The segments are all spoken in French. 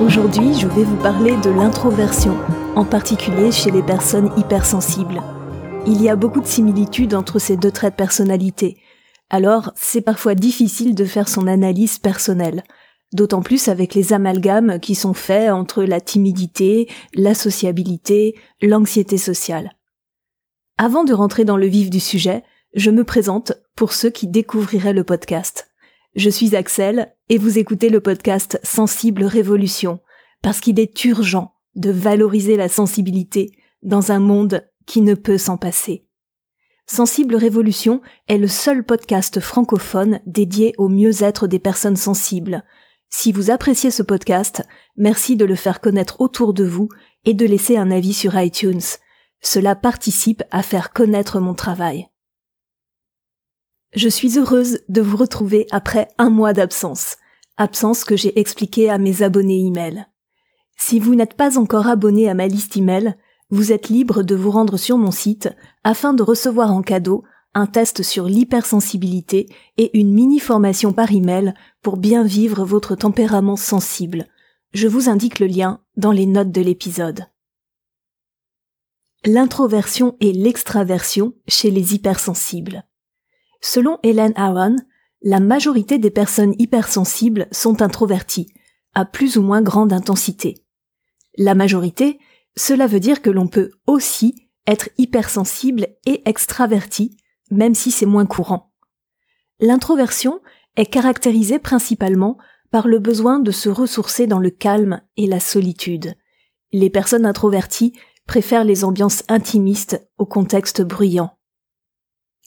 Aujourd'hui, je vais vous parler de l'introversion, en particulier chez les personnes hypersensibles. Il y a beaucoup de similitudes entre ces deux traits de personnalité. Alors, c'est parfois difficile de faire son analyse personnelle. D'autant plus avec les amalgames qui sont faits entre la timidité, la sociabilité, l'anxiété sociale. Avant de rentrer dans le vif du sujet, je me présente pour ceux qui découvriraient le podcast. Je suis Axel et vous écoutez le podcast Sensible Révolution, parce qu'il est urgent de valoriser la sensibilité dans un monde qui ne peut s'en passer. Sensible Révolution est le seul podcast francophone dédié au mieux-être des personnes sensibles. Si vous appréciez ce podcast, merci de le faire connaître autour de vous et de laisser un avis sur iTunes. Cela participe à faire connaître mon travail. Je suis heureuse de vous retrouver après un mois d'absence. Absence que j'ai expliquée à mes abonnés email. Si vous n'êtes pas encore abonné à ma liste email, vous êtes libre de vous rendre sur mon site afin de recevoir en cadeau un test sur l'hypersensibilité et une mini-formation par email pour bien vivre votre tempérament sensible. Je vous indique le lien dans les notes de l'épisode. L'introversion et l'extraversion chez les hypersensibles. Selon Helen Aron, la majorité des personnes hypersensibles sont introverties, à plus ou moins grande intensité. La majorité, cela veut dire que l'on peut aussi être hypersensible et extraverti, même si c'est moins courant. L'introversion est caractérisée principalement par le besoin de se ressourcer dans le calme et la solitude. Les personnes introverties préfèrent les ambiances intimistes au contexte bruyant.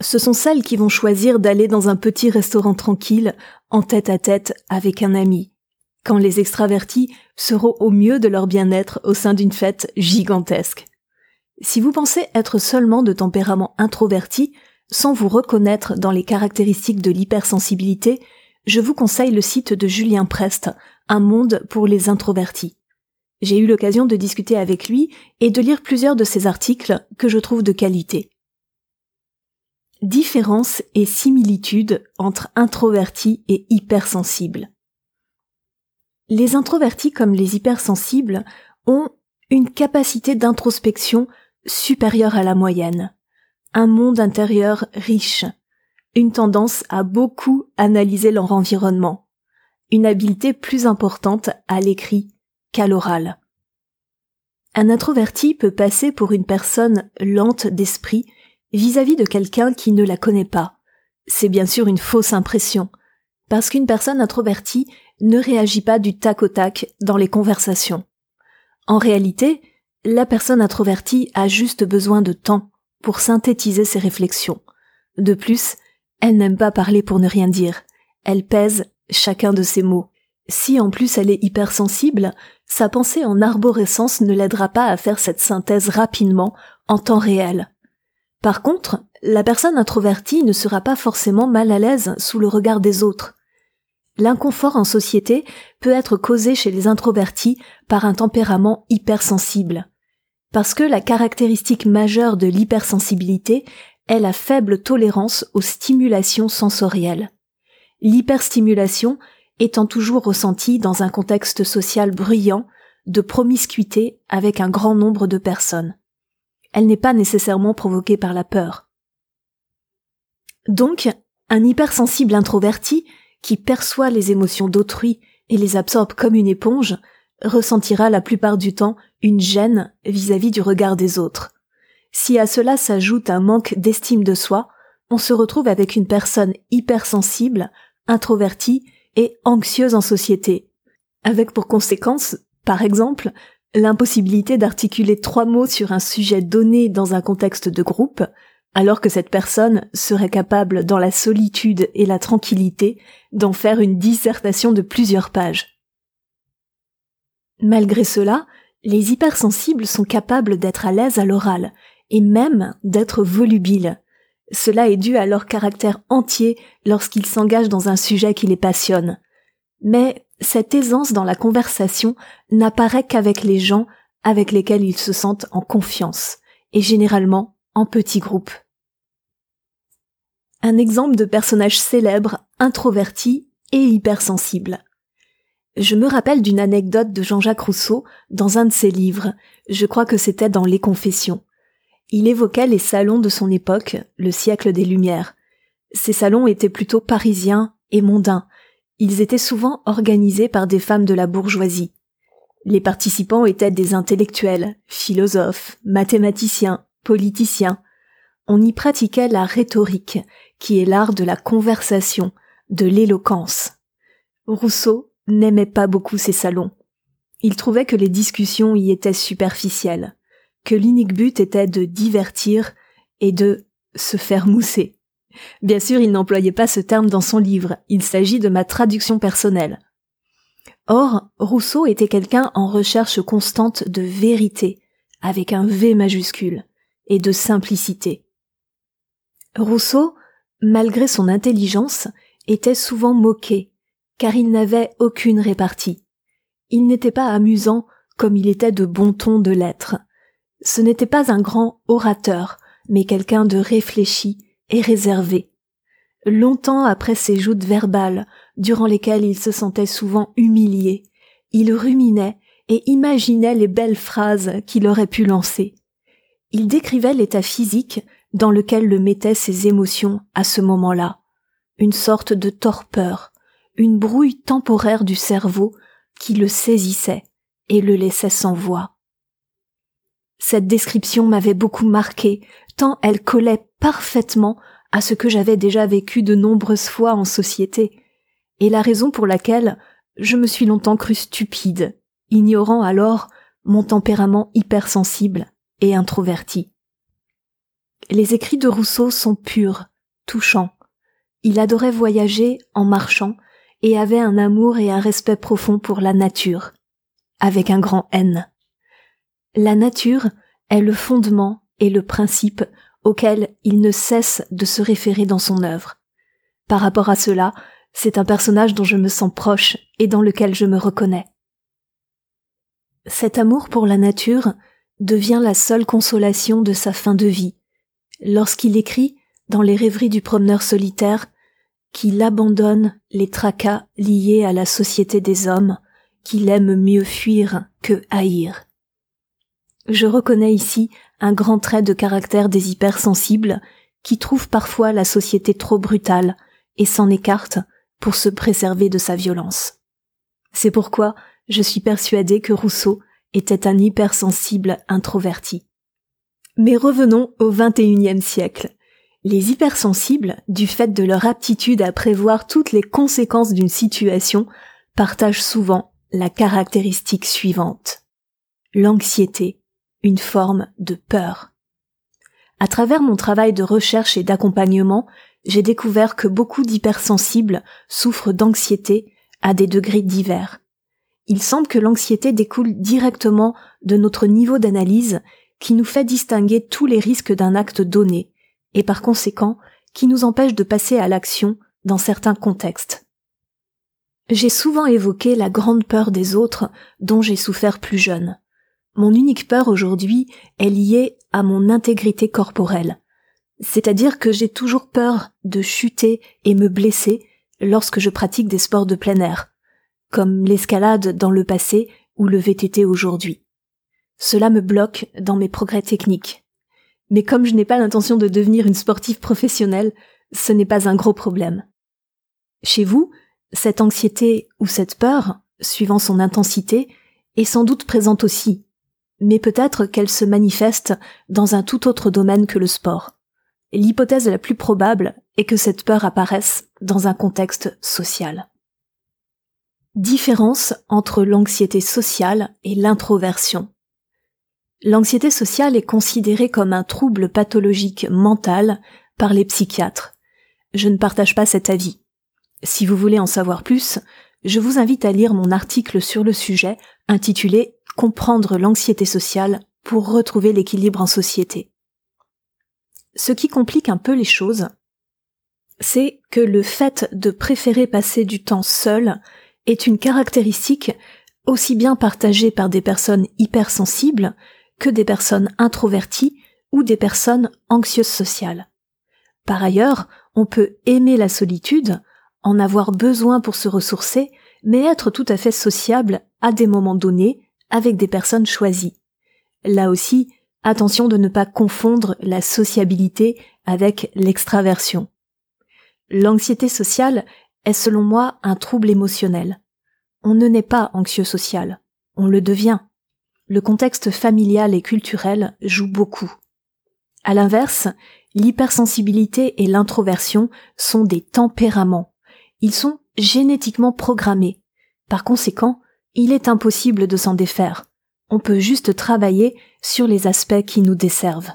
Ce sont celles qui vont choisir d'aller dans un petit restaurant tranquille, en tête-à-tête avec un ami, quand les extravertis seront au mieux de leur bien-être au sein d'une fête gigantesque. Si vous pensez être seulement de tempérament introverti, sans vous reconnaître dans les caractéristiques de l'hypersensibilité, je vous conseille le site de Julien Prest, Un monde pour les introvertis. J'ai eu l'occasion de discuter avec lui et de lire plusieurs de ses articles que je trouve de qualité. Différences et similitudes entre introvertis et hypersensibles. Les introvertis comme les hypersensibles ont une capacité d'introspection supérieure à la moyenne. Un monde intérieur riche, une tendance à beaucoup analyser leur environnement, une habileté plus importante à l'écrit qu'à l'oral. Un introverti peut passer pour une personne lente d'esprit vis-à-vis de quelqu'un qui ne la connaît pas. C'est bien sûr une fausse impression, parce qu'une personne introvertie ne réagit pas du tac au tac dans les conversations. En réalité, la personne introvertie a juste besoin de temps pour synthétiser ses réflexions. De plus, elle n'aime pas parler pour ne rien dire. Elle pèse chacun de ses mots. Si en plus elle est hypersensible, sa pensée en arborescence ne l'aidera pas à faire cette synthèse rapidement, en temps réel. Par contre, la personne introvertie ne sera pas forcément mal à l'aise sous le regard des autres. L'inconfort en société peut être causé chez les introvertis par un tempérament hypersensible. Parce que la caractéristique majeure de l'hypersensibilité est la faible tolérance aux stimulations sensorielles. L'hyperstimulation étant toujours ressentie dans un contexte social bruyant de promiscuité avec un grand nombre de personnes. Elle n'est pas nécessairement provoquée par la peur. Donc, un hypersensible introverti qui perçoit les émotions d'autrui et les absorbe comme une éponge ressentira la plupart du temps une gêne vis-à-vis du regard des autres. Si à cela s'ajoute un manque d'estime de soi, on se retrouve avec une personne hypersensible, introvertie et anxieuse en société, avec pour conséquence, par exemple, l'impossibilité d'articuler 3 mots sur un sujet donné dans un contexte de groupe, alors que cette personne serait capable, dans la solitude et la tranquillité, d'en faire une dissertation de plusieurs pages. Malgré cela, les hypersensibles sont capables d'être à l'aise à l'oral, et même d'être volubiles. Cela est dû à leur caractère entier lorsqu'ils s'engagent dans un sujet qui les passionne. Mais cette aisance dans la conversation n'apparaît qu'avec les gens avec lesquels ils se sentent en confiance, et généralement en petits groupes. Un exemple de personnage célèbre, introverti et hypersensible. Je me rappelle d'une anecdote de Jean-Jacques Rousseau dans un de ses livres, je crois que c'était dans Les Confessions. Il évoquait les salons de son époque, le siècle des Lumières. Ces salons étaient plutôt parisiens et mondains. Ils étaient souvent organisés par des femmes de la bourgeoisie. Les participants étaient des intellectuels, philosophes, mathématiciens, politiciens. On y pratiquait la rhétorique, qui est l'art de la conversation, de l'éloquence. Rousseau n'aimait pas beaucoup ces salons. Il trouvait que les discussions y étaient superficielles, que l'unique but était de divertir et de se faire mousser. Bien sûr, il n'employait pas ce terme dans son livre, il s'agit de ma traduction personnelle. Or, Rousseau était quelqu'un en recherche constante de vérité, avec un V majuscule, et de simplicité. Rousseau, malgré son intelligence, était souvent moqué, car il n'avait aucune répartie. Il n'était pas amusant comme il était de bon ton de l'être. Ce n'était pas un grand orateur, mais quelqu'un de réfléchi et réservé. Longtemps après ses joutes verbales, durant lesquelles il se sentait souvent humilié, il ruminait et imaginait les belles phrases qu'il aurait pu lancer. Il décrivait l'état physique dans lequel le mettaient ses émotions à ce moment-là, une sorte de torpeur, une brouille temporaire du cerveau qui le saisissait et le laissait sans voix. Cette description m'avait beaucoup marquée, tant elle collait parfaitement à ce que j'avais déjà vécu de nombreuses fois en société, et la raison pour laquelle je me suis longtemps crue stupide, ignorant alors mon tempérament hypersensible et introverti. Les écrits de Rousseau sont purs, touchants. Il adorait voyager en marchant et avait un amour et un respect profond pour la nature, avec un grand N. La nature est le fondement et le principe auquel il ne cesse de se référer dans son œuvre. Par rapport à cela, c'est un personnage dont je me sens proche et dans lequel je me reconnais. Cet amour pour la nature devient la seule consolation de sa fin de vie, lorsqu'il écrit, dans Les Rêveries du promeneur solitaire, qu'il abandonne les tracas liés à la société des hommes, qu'il aime mieux fuir que haïr. Je reconnais ici un grand trait de caractère des hypersensibles qui trouvent parfois la société trop brutale et s'en écartent pour se préserver de sa violence. C'est pourquoi je suis persuadée que Rousseau était un hypersensible introverti. Mais revenons au XXIe siècle. Les hypersensibles, du fait de leur aptitude à prévoir toutes les conséquences d'une situation, partagent souvent la caractéristique suivante. L'anxiété, une forme de peur. À travers mon travail de recherche et d'accompagnement, j'ai découvert que beaucoup d'hypersensibles souffrent d'anxiété à des degrés divers. Il semble que l'anxiété découle directement de notre niveau d'analyse qui nous fait distinguer tous les risques d'un acte donné, et par conséquent, qui nous empêche de passer à l'action dans certains contextes. J'ai souvent évoqué la grande peur des autres dont j'ai souffert plus jeune. Mon unique peur aujourd'hui est liée à mon intégrité corporelle. C'est-à-dire que j'ai toujours peur de chuter et me blesser lorsque je pratique des sports de plein air, comme l'escalade dans le passé ou le VTT aujourd'hui. Cela me bloque dans mes progrès techniques. Mais comme je n'ai pas l'intention de devenir une sportive professionnelle, ce n'est pas un gros problème. Chez vous, cette anxiété ou cette peur, suivant son intensité, est sans doute présente aussi, mais peut-être qu'elle se manifeste dans un tout autre domaine que le sport. L'hypothèse la plus probable est que cette peur apparaisse dans un contexte social. Différence entre l'anxiété sociale et l'introversion. L'anxiété sociale est considérée comme un trouble pathologique mental par les psychiatres. Je ne partage pas cet avis. Si vous voulez en savoir plus, je vous invite à lire mon article sur le sujet intitulé « Comprendre l'anxiété sociale pour retrouver l'équilibre en société ». Ce qui complique un peu les choses, c'est que le fait de préférer passer du temps seul est une caractéristique aussi bien partagée par des personnes hypersensibles que des personnes introverties ou des personnes anxieuses sociales. Par ailleurs, on peut aimer la solitude, en avoir besoin pour se ressourcer, mais être tout à fait sociable à des moments donnés avec des personnes choisies. Là aussi, attention de ne pas confondre la sociabilité avec l'extraversion. L'anxiété sociale est selon moi un trouble émotionnel. On ne naît pas anxieux social, on le devient. Le contexte familial et culturel joue beaucoup. À l'inverse, l'hypersensibilité et l'introversion sont des tempéraments. Ils sont génétiquement programmés. Par conséquent, il est impossible de s'en défaire. On peut juste travailler sur les aspects qui nous desservent.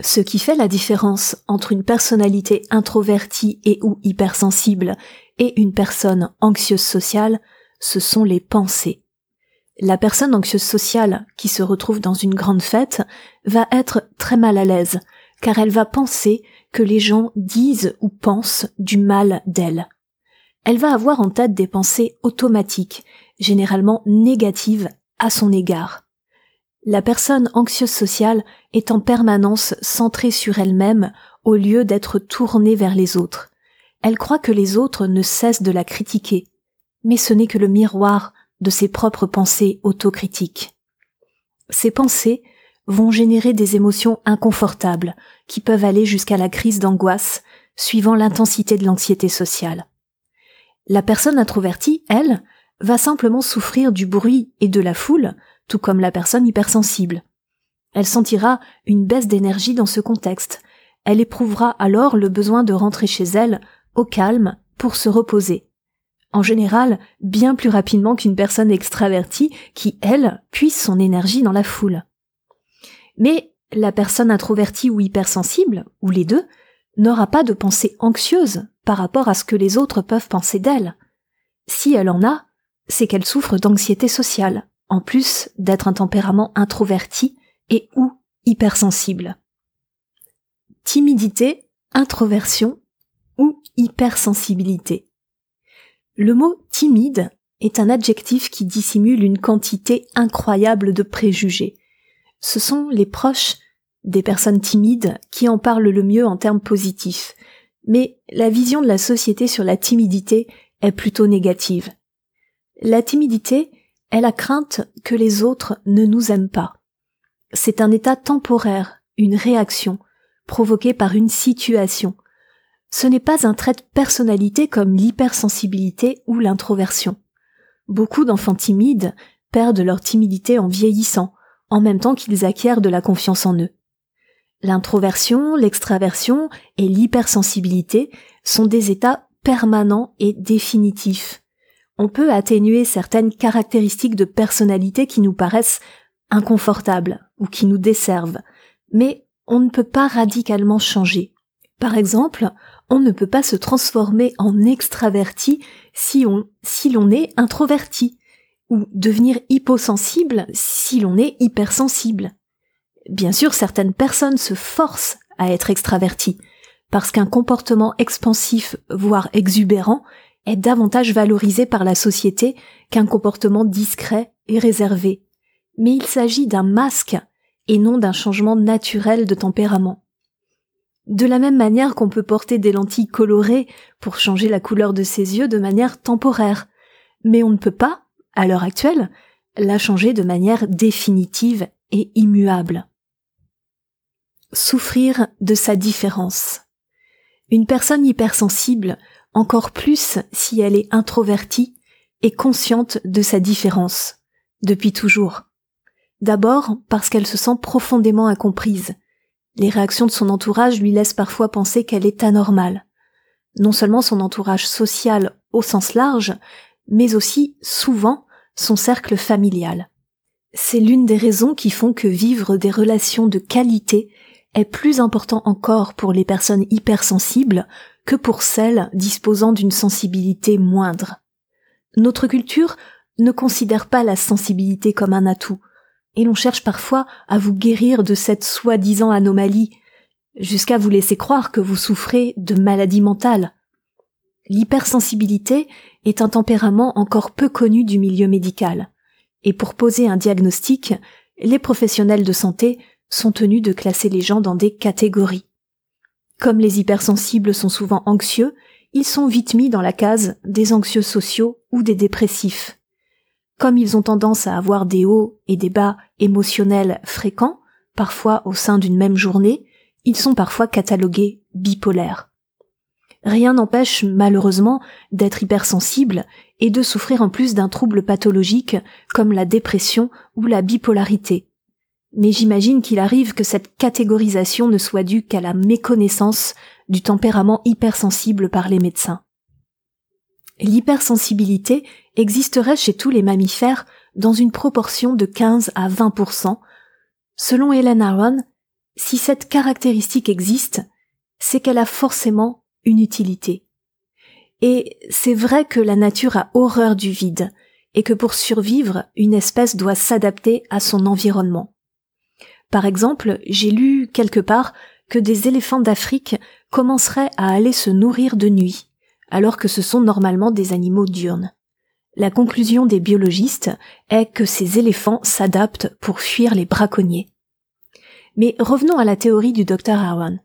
Ce qui fait la différence entre une personnalité introvertie et ou hypersensible et une personne anxieuse sociale, ce sont les pensées. La personne anxieuse sociale qui se retrouve dans une grande fête va être très mal à l'aise, car elle va penser que les gens disent ou pensent du mal d'elle. Elle va avoir en tête des pensées automatiques, généralement négatives à son égard. La personne anxieuse sociale est en permanence centrée sur elle-même au lieu d'être tournée vers les autres. Elle croit que les autres ne cessent de la critiquer, mais ce n'est que le miroir de ses propres pensées autocritiques. Ces pensées vont générer des émotions inconfortables qui peuvent aller jusqu'à la crise d'angoisse suivant l'intensité de l'anxiété sociale. La personne introvertie, elle, va simplement souffrir du bruit et de la foule, tout comme la personne hypersensible. Elle sentira une baisse d'énergie dans ce contexte. Elle éprouvera alors le besoin de rentrer chez elle, au calme, pour se reposer. En général, bien plus rapidement qu'une personne extravertie qui, elle, puise son énergie dans la foule. Mais la personne introvertie ou hypersensible, ou les deux, n'aura pas de pensée anxieuse par rapport à ce que les autres peuvent penser d'elle. Si elle en a, c'est qu'elle souffre d'anxiété sociale, en plus d'être un tempérament introverti et ou hypersensible. Timidité, introversion ou hypersensibilité. Le mot « timide » est un adjectif qui dissimule une quantité incroyable de préjugés. Ce sont les proches des personnes timides qui en parlent le mieux en termes positifs, mais la vision de la société sur la timidité est plutôt négative. La timidité est la crainte que les autres ne nous aiment pas. C'est un état temporaire, une réaction, provoquée par une situation. Ce n'est pas un trait de personnalité comme l'hypersensibilité ou l'introversion. Beaucoup d'enfants timides perdent leur timidité en vieillissant, en même temps qu'ils acquièrent de la confiance en eux. L'introversion, l'extraversion et l'hypersensibilité sont des états permanents et définitifs. On peut atténuer certaines caractéristiques de personnalité qui nous paraissent inconfortables ou qui nous desservent, mais on ne peut pas radicalement changer. Par exemple, on ne peut pas se transformer en extraverti si l'on est introverti, ou devenir hyposensible si l'on est hypersensible. Bien sûr, certaines personnes se forcent à être extraverties, parce qu'un comportement expansif, voire exubérant, est davantage valorisé par la société qu'un comportement discret et réservé. Mais il s'agit d'un masque et non d'un changement naturel de tempérament. De la même manière qu'on peut porter des lentilles colorées pour changer la couleur de ses yeux de manière temporaire, mais on ne peut pas, à l'heure actuelle, la changer de manière définitive et immuable. Souffrir de sa différence. Une personne hypersensible, encore plus si elle est introvertie, est consciente de sa différence, depuis toujours. D'abord parce qu'elle se sent profondément incomprise. Les réactions de son entourage lui laissent parfois penser qu'elle est anormale. Non seulement son entourage social au sens large, mais aussi, souvent, son cercle familial. C'est l'une des raisons qui font que vivre des relations de qualité est plus important encore pour les personnes hypersensibles que pour celles disposant d'une sensibilité moindre. Notre culture ne considère pas la sensibilité comme un atout, et l'on cherche parfois à vous guérir de cette soi-disant anomalie, jusqu'à vous laisser croire que vous souffrez de maladies mentales. L'hypersensibilité est un tempérament encore peu connu du milieu médical, et pour poser un diagnostic, les professionnels de santé sont tenus de classer les gens dans des catégories. Comme les hypersensibles sont souvent anxieux, ils sont vite mis dans la case des anxieux sociaux ou des dépressifs. Comme ils ont tendance à avoir des hauts et des bas émotionnels fréquents, parfois au sein d'une même journée, ils sont parfois catalogués bipolaires. Rien n'empêche malheureusement d'être hypersensible et de souffrir en plus d'un trouble pathologique comme la dépression ou la bipolarité. Mais j'imagine qu'il arrive que cette catégorisation ne soit due qu'à la méconnaissance du tempérament hypersensible par les médecins. L'hypersensibilité existerait chez tous les mammifères dans une proportion de 15 à 20%. Selon Helen Aron, si cette caractéristique existe, c'est qu'elle a forcément une utilité. Et c'est vrai que la nature a horreur du vide, et que pour survivre, une espèce doit s'adapter à son environnement. Par exemple, j'ai lu quelque part que des éléphants d'Afrique commenceraient à aller se nourrir de nuit, alors que ce sont normalement des animaux diurnes. La conclusion des biologistes est que ces éléphants s'adaptent pour fuir les braconniers. Mais revenons à la théorie du Dr Aron.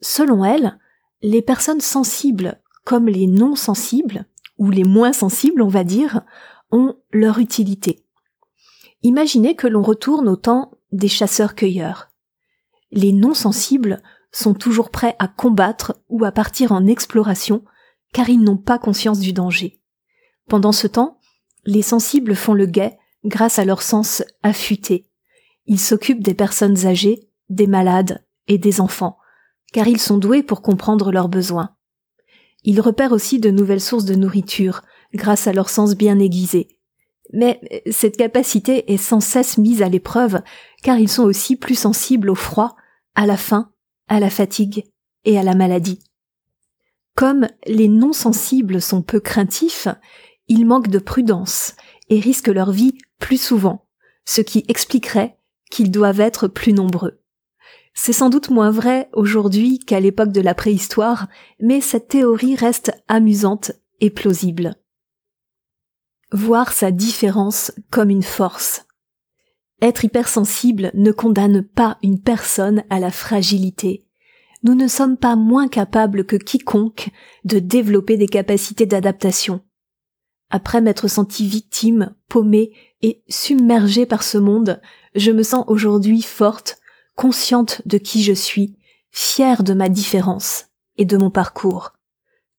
Selon elle, les personnes sensibles comme les non-sensibles, ou les moins sensibles on va dire, ont leur utilité. Imaginez que l'on retourne au temps des chasseurs-cueilleurs. Les non-sensibles sont toujours prêts à combattre ou à partir en exploration car ils n'ont pas conscience du danger. Pendant ce temps, les sensibles font le guet grâce à leur sens affûté. Ils s'occupent des personnes âgées, des malades et des enfants, car ils sont doués pour comprendre leurs besoins. Ils repèrent aussi de nouvelles sources de nourriture grâce à leur sens bien aiguisé. Mais cette capacité est sans cesse mise à l'épreuve car ils sont aussi plus sensibles au froid, à la faim, à la fatigue et à la maladie. Comme les non-sensibles sont peu craintifs, ils manquent de prudence et risquent leur vie plus souvent, ce qui expliquerait qu'ils doivent être plus nombreux. C'est sans doute moins vrai aujourd'hui qu'à l'époque de la préhistoire, mais cette théorie reste amusante et plausible. Voir sa différence comme une force. Être hypersensible ne condamne pas une personne à la fragilité. Nous ne sommes pas moins capables que quiconque de développer des capacités d'adaptation. Après m'être sentie victime, paumée et submergée par ce monde, je me sens aujourd'hui forte, consciente de qui je suis, fière de ma différence et de mon parcours.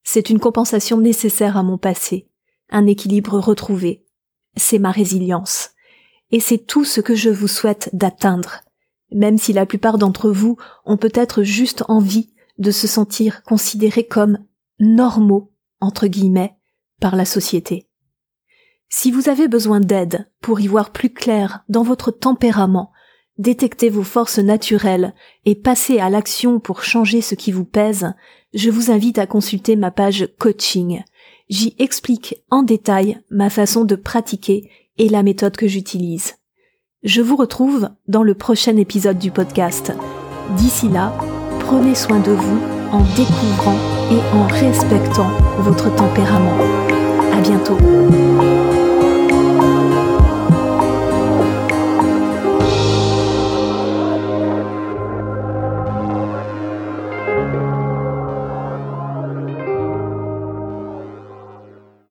C'est une compensation nécessaire à mon passé. Un équilibre retrouvé, c'est ma résilience. Et c'est tout ce que je vous souhaite d'atteindre, même si la plupart d'entre vous ont peut-être juste envie de se sentir considérés comme « normaux » entre guillemets par la société. Si vous avez besoin d'aide pour y voir plus clair dans votre tempérament, détecter vos forces naturelles et passer à l'action pour changer ce qui vous pèse, je vous invite à consulter ma page « Coaching ». J'y explique en détail ma façon de pratiquer et la méthode que j'utilise. Je vous retrouve dans le prochain épisode du podcast. D'ici là, prenez soin de vous en découvrant et en respectant votre tempérament. À bientôt.